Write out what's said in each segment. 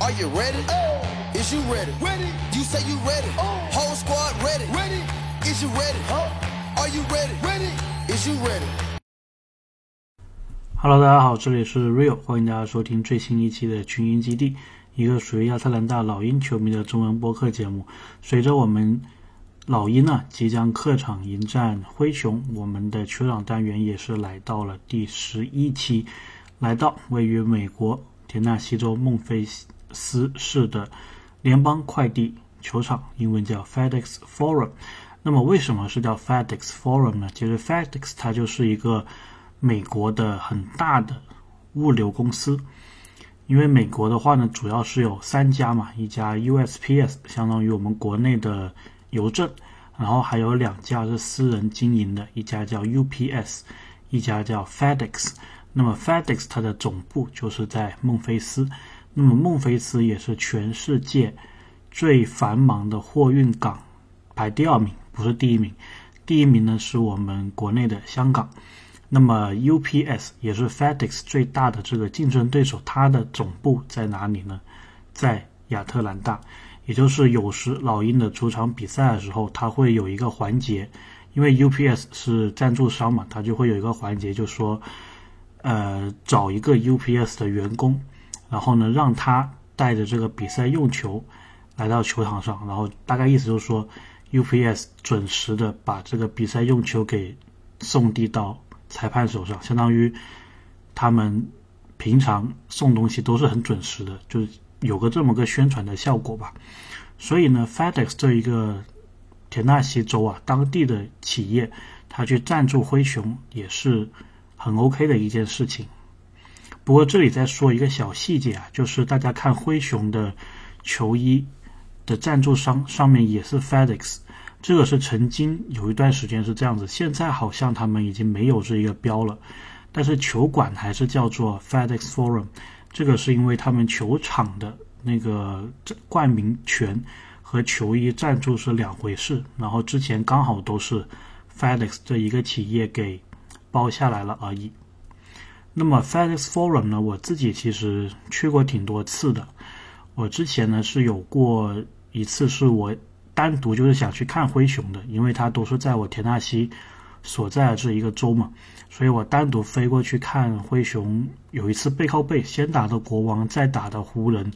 Are you ready? Oh. Is you ready? Ready. You say you ready. Oh. Whole squad ready. Ready. Is you ready? Huh? Are you ready? Ready. Is you ready? Hello， 大家好，这里是 Rio， 欢迎大家收听最新一期的群英基地，一个属于亚特兰大老鹰球迷的中文播客节目。随着我们老鹰呢即将客场迎战灰熊，我们的球场单元也是来到了第11期，来到位于美国田纳西州孟菲斯市的联邦快递球场，英文叫 FedEx Forum。 那么为什么是叫 FedEx Forum 呢？其实 FedEx 它就是一个美国的很大的物流公司，因为美国的话呢主要是有三家嘛，一家 USPS 相当于我们国内的邮政，然后还有两家是私人经营的，一家叫 UPS， 一家叫 FedEx。 那么 FedEx 它的总部就是在孟菲斯，那么孟菲斯也是全世界最繁忙的货运港，排第2名，不是第1名，第1名呢是我们国内的香港。那么 UPS 也是 FedEx 最大的这个竞争对手，它的总部在哪里呢？在亚特兰大，也就是有时老鹰的主场比赛的时候，它会有一个环节，因为 UPS 是赞助商嘛，它就会有一个环节，就说找一个 UPS 的员工，然后呢让他带着这个比赛用球来到球场上，然后大概意思就是说 UPS 准时的把这个比赛用球给送递到裁判手上，相当于他们平常送东西都是很准时的，就有个这么个宣传的效果吧。所以呢 FedEx 这一个田纳西州啊当地的企业，他去赞助灰熊也是很 OK 的一件事情。不过这里再说一个小细节啊，就是大家看灰熊的球衣的赞助商上面也是 FedEx，这个是曾经有一段时间是这样子，现在好像他们已经没有这一个标了，但是球馆还是叫做 FedEx Forum。 这个是因为他们球场的那个冠名权和球衣赞助是两回事，然后之前刚好都是 FedEx 这一个企业给包下来了而已。那么 FedEx Forum 呢，我自己其实去过挺多次的，我之前呢是有过一次是我单独就是想去看灰熊的，因为它都是在我田纳西所在的这一个州嘛，所以我单独飞过去看灰熊。有一次背靠背，先打的国王，再打的湖人，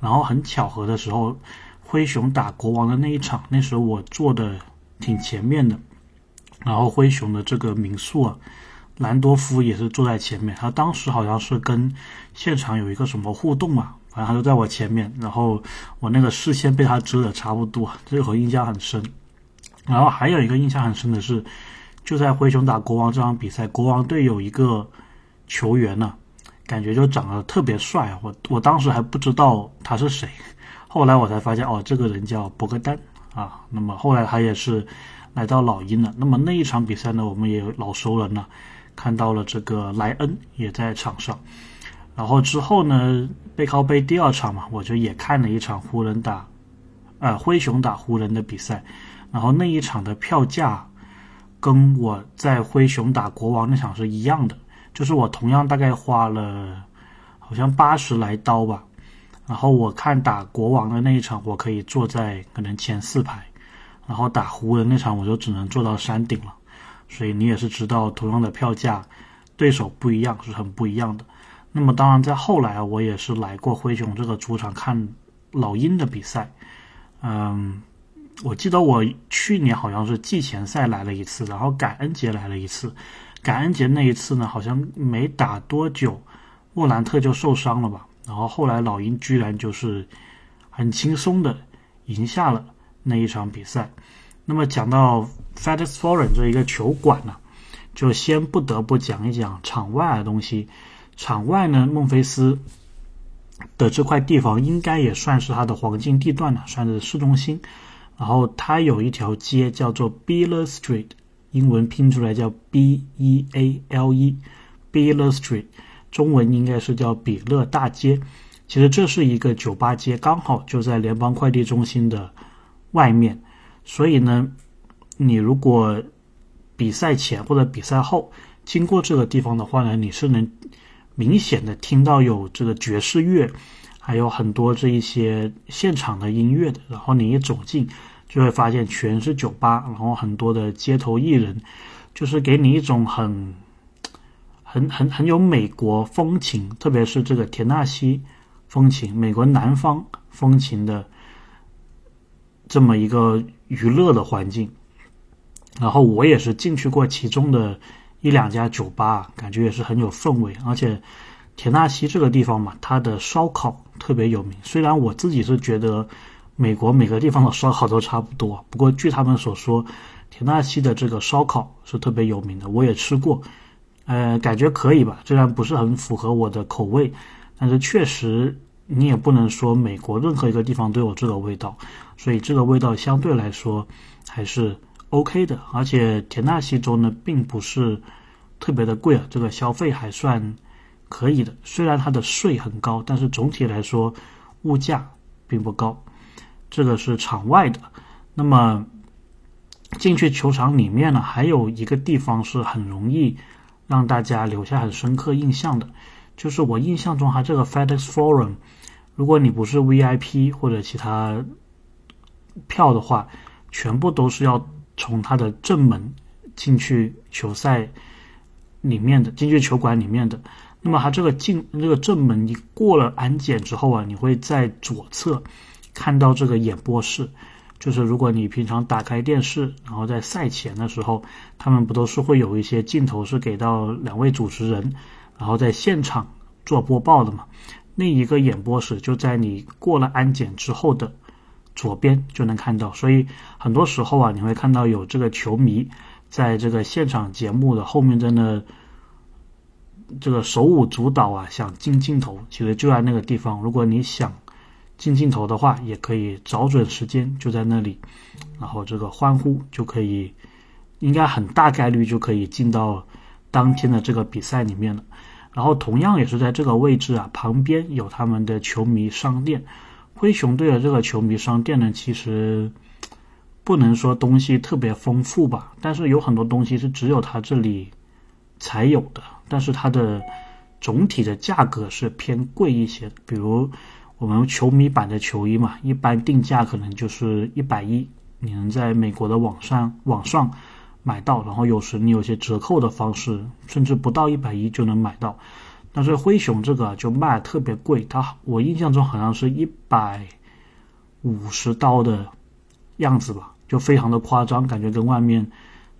然后很巧合的时候，灰熊打国王的那一场，那时候我坐的挺前面的，然后灰熊的这个名宿啊，兰多夫也是坐在前面，他当时好像是跟现场有一个什么互动啊，反正他就在我前面，然后我那个视线被他遮的差不多，这个印象很深。然后还有一个印象很深的是，就在灰熊打国王这场比赛，国王队有一个球员呢，感觉就长得特别帅，我当时还不知道他是谁，后来我才发现哦，这个人叫博格丹啊。那么后来他也是来到老鹰了。那么那一场比赛呢，我们也有老熟人了，看到了这个莱恩也在场上。然后之后呢，背靠背第2场嘛，我就也看了一场灰熊打湖人的比赛。然后那一场的票价跟我在灰熊打国王那场是一样的，就是我同样大概花了好像80来刀吧。然后我看打国王的那一场，我可以坐在可能前4排，然后打湖人那场我就只能坐到山顶了。所以你也是知道，同样的票价，对手不一样，是很不一样的。那么当然在后来我也是来过灰熊这个主场看老鹰的比赛。我记得我去年好像是季前赛来了一次，然后感恩节来了一次。感恩节那一次呢，好像没打多久莫兰特就受伤了吧，然后后来老鹰居然就是很轻松的赢下了那一场比赛。那么讲到 FedEx Forum 这一个球馆呢，就先不得不讲一讲场外的东西。场外呢，孟菲斯的这块地方应该也算是它的黄金地段了，算是市中心。然后它有一条街叫做 Beale Street， 英文拼出来叫 B-E-A-L-E， Beale Street 中文应该是叫比勒大街。其实这是一个酒吧街，刚好就在联邦快递中心的外面，所以呢你如果比赛前或者比赛后经过这个地方的话呢，你是能明显的听到有这个爵士乐，还有很多这一些现场的音乐的，然后你一走进就会发现全是酒吧，然后很多的街头艺人，就是给你一种很有美国风情，特别是这个田纳西风情，美国南方风情的这么一个娱乐的环境。然后我也是进去过其中的一两家酒吧，感觉也是很有氛围，而且田纳西这个地方嘛，它的烧烤特别有名，虽然我自己是觉得美国每个地方的烧烤都差不多，不过据他们所说，田纳西的这个烧烤是特别有名的，我也吃过，感觉可以吧，虽然不是很符合我的口味，但是确实你也不能说美国任何一个地方都有这个味道，所以这个味道相对来说还是 OK 的。而且田纳西州呢并不是特别的贵啊，这个消费还算可以的，虽然它的税很高，但是总体来说物价并不高。这个是场外的。那么进去球场里面呢，还有一个地方是很容易让大家留下很深刻印象的，就是我印象中它这个 FedEx Forum， 如果你不是 VIP 或者其他票的话，全部都是要从它的正门进去球赛里面的，进去球馆里面的。那么它这个正门你过了安检之后啊，你会在左侧看到这个演播室，就是如果你平常打开电视，然后在赛前的时候，他们不都是会有一些镜头是给到两位主持人然后在现场做播报的嘛？那一个演播室就在你过了安检之后的左边就能看到，所以很多时候啊，你会看到有这个球迷在这个现场节目的后面真的这个手舞足蹈啊，想进镜头，其实就在那个地方。如果你想进镜头的话，也可以找准时间就在那里，然后这个欢呼就可以，应该很大概率就可以进到当天的这个比赛里面了。然后同样也是在这个位置啊，旁边有他们的球迷商店。灰熊队的这个球迷商店呢，其实不能说东西特别丰富吧，但是有很多东西是只有他这里才有的，但是它的总体的价格是偏贵一些的。比如我们球迷版的球衣嘛，一般定价可能就是110，你能在美国的网上买到，然后有时你有些折扣的方式，甚至不到110就能买到。但是灰熊这个就卖特别贵，它我印象中好像是$150的样子吧，就非常的夸张，感觉跟外面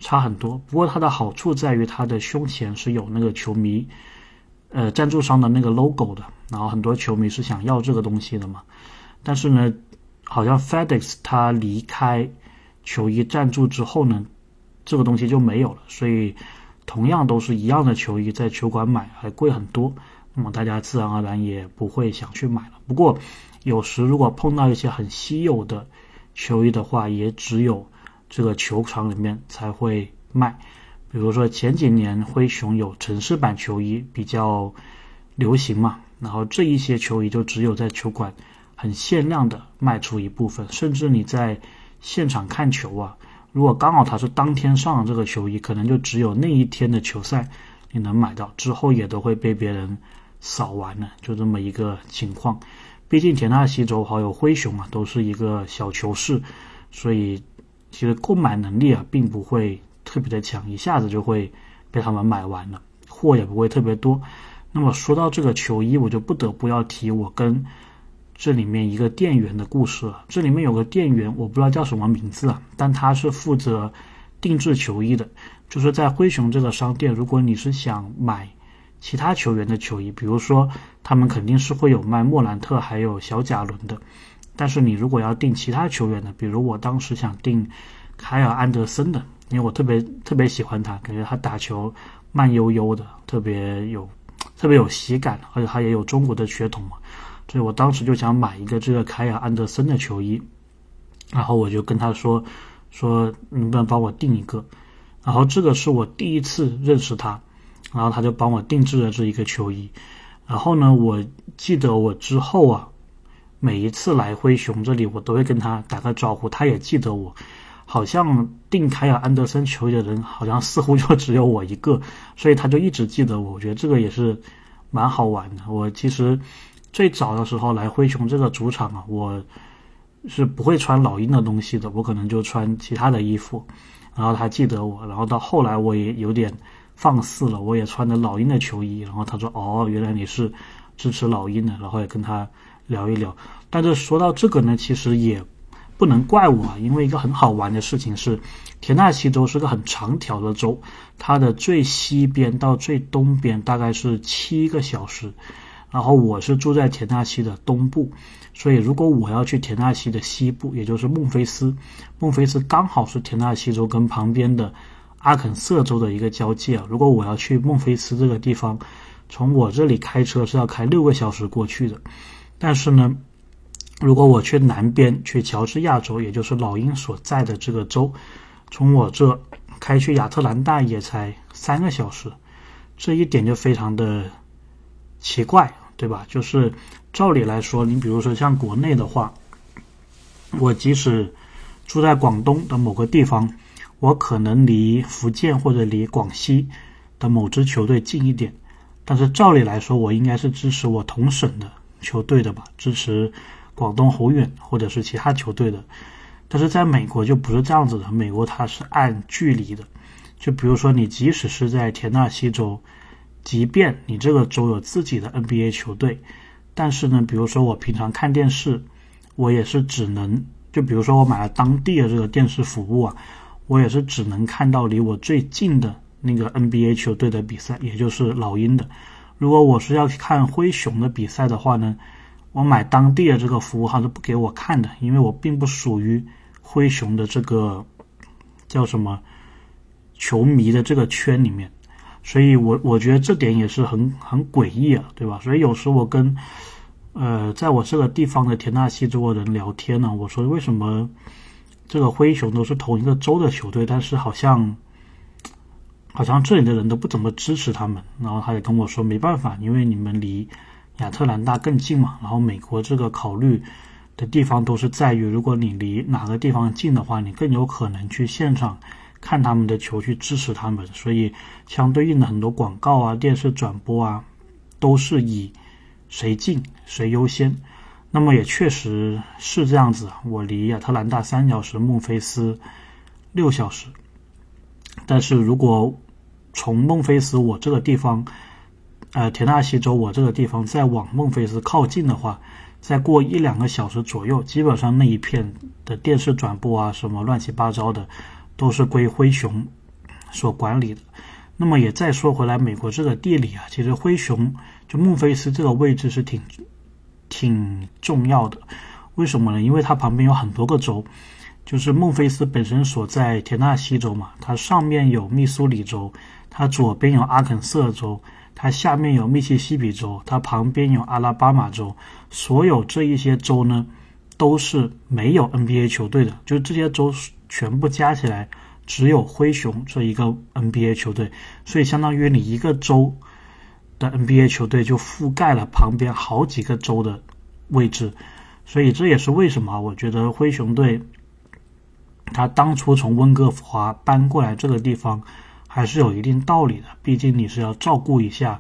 差很多。不过它的好处在于它的胸前是有那个球迷赞助商的那个 logo 的，然后很多球迷是想要这个东西的嘛。但是呢，好像 FedEx 它离开球衣赞助之后呢，这个东西就没有了，所以同样都是一样的球衣，在球馆买还贵很多，那么大家自然而然也不会想去买了。不过有时如果碰到一些很稀有的球衣的话，也只有这个球场里面才会卖。比如说前几年灰熊有城市版球衣比较流行嘛，然后这一些球衣就只有在球馆很限量的卖出一部分，甚至你在现场看球啊，如果刚好他是当天上的这个球衣，可能就只有那一天的球赛你能买到，之后也都会被别人扫完了，就这么一个情况。毕竟田纳西州还有灰熊啊，都是一个小球市，所以其实购买能力啊并不会特别的强，一下子就会被他们买完了，货也不会特别多。那么说到这个球衣，我就不得不要提我跟这里面一个店员的故事了。这里面有个店员，我不知道叫什么名字啊，但他是负责定制球衣的。就是在灰熊这个商店，如果你是想买其他球员的球衣，比如说他们肯定是会有卖莫兰特还有小贾伦的，但是你如果要订其他球员的，比如我当时想订凯尔安德森的，因为我特别喜欢他，感觉他打球慢悠悠的，特别有喜感，而且他也有中国的血统嘛。所以我当时就想买一个这个凯尔安德森的球衣，然后我就跟他说能不能帮我订一个，然后这个是我第一次认识他，然后他就帮我定制了这一个球衣。然后呢，我记得我之后啊，每一次来灰熊这里我都会跟他打个招呼，他也记得我，好像订凯尔安德森球衣的人好像似乎就只有我一个，所以他就一直记得我，我觉得这个也是蛮好玩的。我其实最早的时候来灰熊这个主场啊，我是不会穿老鹰的东西的，我可能就穿其他的衣服，然后他记得我，然后到后来我也有点放肆了，我也穿着老鹰的球衣，然后他说哦，原来你是支持老鹰的，然后也跟他聊一聊。但是说到这个呢，其实也不能怪我啊，因为一个很好玩的事情是，田纳西州是个很长条的州，它的最西边到最东边大概是7个小时，然后我是住在田纳西的东部，所以如果我要去田纳西的西部，也就是孟菲斯刚好是田纳西州跟旁边的阿肯色州的一个交界啊。如果我要去孟菲斯这个地方，从我这里开车是要开6个小时过去的。但是呢，如果我去南边，去乔治亚州，也就是老鹰所在的这个州，从我这开去亚特兰大也才3个小时。这一点就非常的奇怪，对吧？就是照理来说，你比如说像国内的话，我即使住在广东的某个地方，我可能离福建或者离广西的某支球队近一点，但是照理来说，我应该是支持我同省的球队的吧，支持广东宏远或者是其他球队的。但是在美国就不是这样子的，美国它是按距离的，就比如说你即使是在田纳西州，即便你这个州有自己的 NBA 球队，但是呢，比如说我平常看电视，我也是只能，就比如说我买了当地的这个电视服务啊，我也是只能看到离我最近的那个 NBA 球队的比赛，也就是老鹰的。如果我是要看灰熊的比赛的话呢，我买当地的这个服务号是不给我看的，因为我并不属于灰熊的这个叫什么球迷的这个圈里面，所以我觉得这点也是很诡异啊，对吧？所以有时候我跟在我这个地方的田纳西州的人聊天呢，我说为什么这个灰熊都是同一个州的球队，但是好像这里的人都不怎么支持他们。然后他也跟我说没办法，因为你们离亚特兰大更近嘛，然后美国这个考虑的地方都是在于，如果你离哪个地方近的话，你更有可能去现场看他们的球，去支持他们，所以相对应的很多广告啊、电视转播啊，都是以谁近谁优先。那么也确实是这样子，我离亚特兰大3小时，孟菲斯6小时。但是如果从孟菲斯我这个地方，田纳西州我这个地方再往孟菲斯靠近的话，再过1-2个小时左右，基本上那一片的电视转播啊，什么乱七八糟的，都是归灰熊所管理的。那么也再说回来，美国这个地理啊，其实灰熊就孟菲斯这个位置是挺重要的。为什么呢？因为它旁边有很多个州，就是孟菲斯本身所在田纳西州嘛，它上面有密苏里州，它左边有阿肯色州，它下面有密西西比州，它旁边有阿拉巴马州。所有这一些州呢，都是没有 NBA 球队的，就这些州全部加起来只有灰熊这一个 NBA 球队，所以相当于你一个州的 NBA 球队就覆盖了旁边好几个州的位置。所以这也是为什么我觉得灰熊队他当初从温哥华搬过来这个地方还是有一定道理的，毕竟你是要照顾一下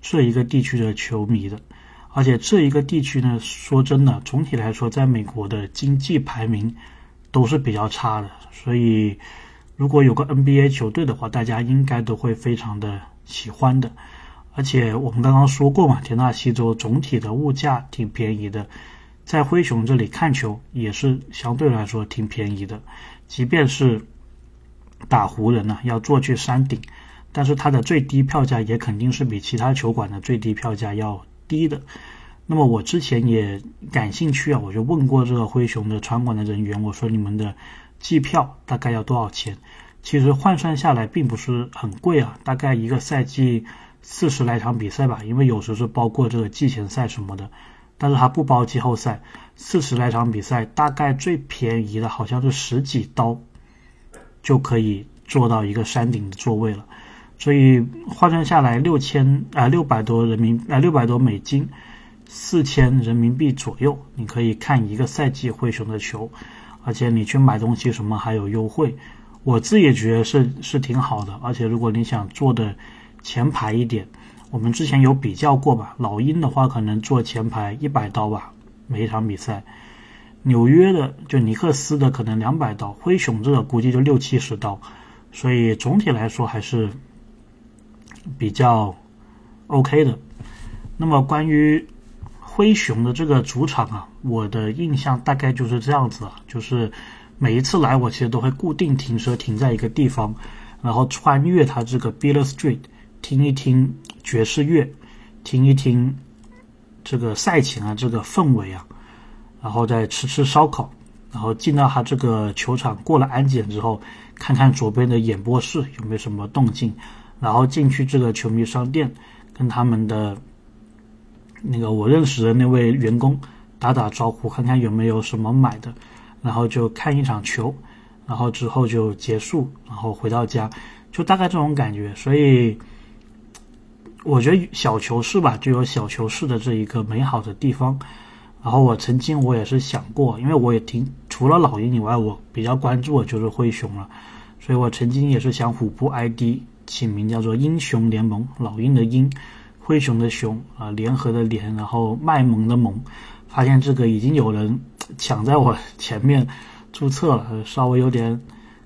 这一个地区的球迷的。而且这一个地区呢，说真的，总体来说在美国的经济排名都是比较差的，所以如果有个 NBA 球队的话，大家应该都会非常的喜欢的。而且我们刚刚说过嘛，田纳西州总体的物价挺便宜的，在灰熊这里看球也是相对来说挺便宜的，即便是打湖人呢，要坐去山顶，但是它的最低票价也肯定是比其他球馆的最低票价要低的。那么我之前也感兴趣啊，我就问过这个灰熊的场馆的人员，我说你们的季票大概要多少钱？其实换算下来并不是很贵啊，大概一个赛季40来场比赛吧，因为有时是包括这个季前赛什么的，但是它不包季后赛。40来场比赛大概最便宜的好像是10几刀就可以坐到一个山顶的座位了，所以换算下来600多美金，4000人民币左右，你可以看一个赛季灰熊的球，而且你去买东西什么还有优惠，我自己觉得是挺好的。而且如果你想坐的前排一点，我们之前有比较过吧，老鹰的话可能坐前排100刀吧，每一场比赛。纽约的就尼克斯的可能200刀，灰熊这个估计就60-70刀，所以总体来说还是比较 OK 的。那么关于灰熊的这个主场啊，我的印象大概就是这样子啊，就是每一次来我其实都会固定停车停在一个地方，然后穿越它这个 Beale Street， 听一听爵士乐，听一听这个赛前啊这个氛围啊，然后再吃烧烤，然后进到它这个球场过了安检之后，看看左边的演播室有没有什么动静，然后进去这个球迷商店跟他们的那个我认识的那位员工打打招呼，看看有没有什么买的，然后就看一场球，然后之后就结束，然后回到家，就大概这种感觉。所以我觉得小球市吧，就有小球市的这一个美好的地方。然后我曾经也是想过，因为我也除了老鹰以外，我比较关注的就是灰熊了，所以我曾经也是想虎扑 ID 起名叫做英雄联盟，老鹰的鹰，灰熊的熊啊，联合的联，然后卖萌的萌，发现这个已经有人抢在我前面注册了，稍微有点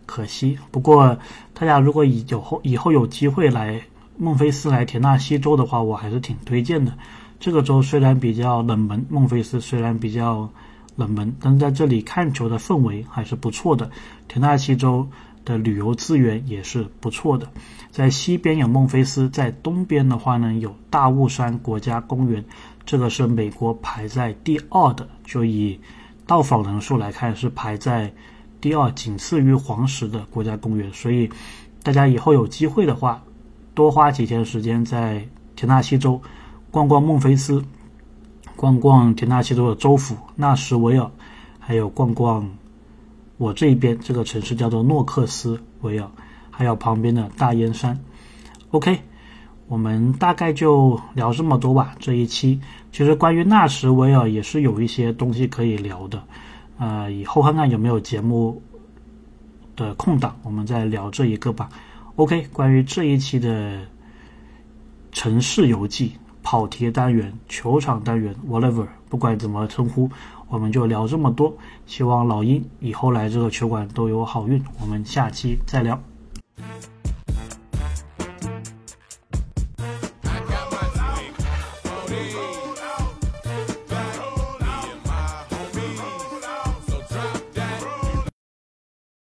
可惜。不过大家如果以后有机会来孟菲斯来田纳西州的话，我还是挺推荐的。这个州虽然比较冷门，孟菲斯虽然比较冷门，但在这里看球的氛围还是不错的。田纳西州的旅游资源也是不错的，在西边有孟菲斯，在东边的话呢有大雾山国家公园，这个是美国排在第2的，就以到访人数来看是排在第2，仅次于黄石的国家公园。所以大家以后有机会的话，多花几天时间在田纳西州逛逛孟菲斯，逛逛田纳西州的州府纳什维尔，还有逛逛我这边这个城市叫做诺克斯维尔，还有旁边的大燕山。 OK， 我们大概就聊这么多吧。这一期其实关于纳什维尔也是有一些东西可以聊的，以后看看有没有节目的空档我们再聊这一个吧。 OK， 关于这一期的城市游记跑题单元、球场单元 whatever， 不管怎么称呼，我们就聊这么多。希望老鹰以后来这个球馆都有好运，我们下期再聊。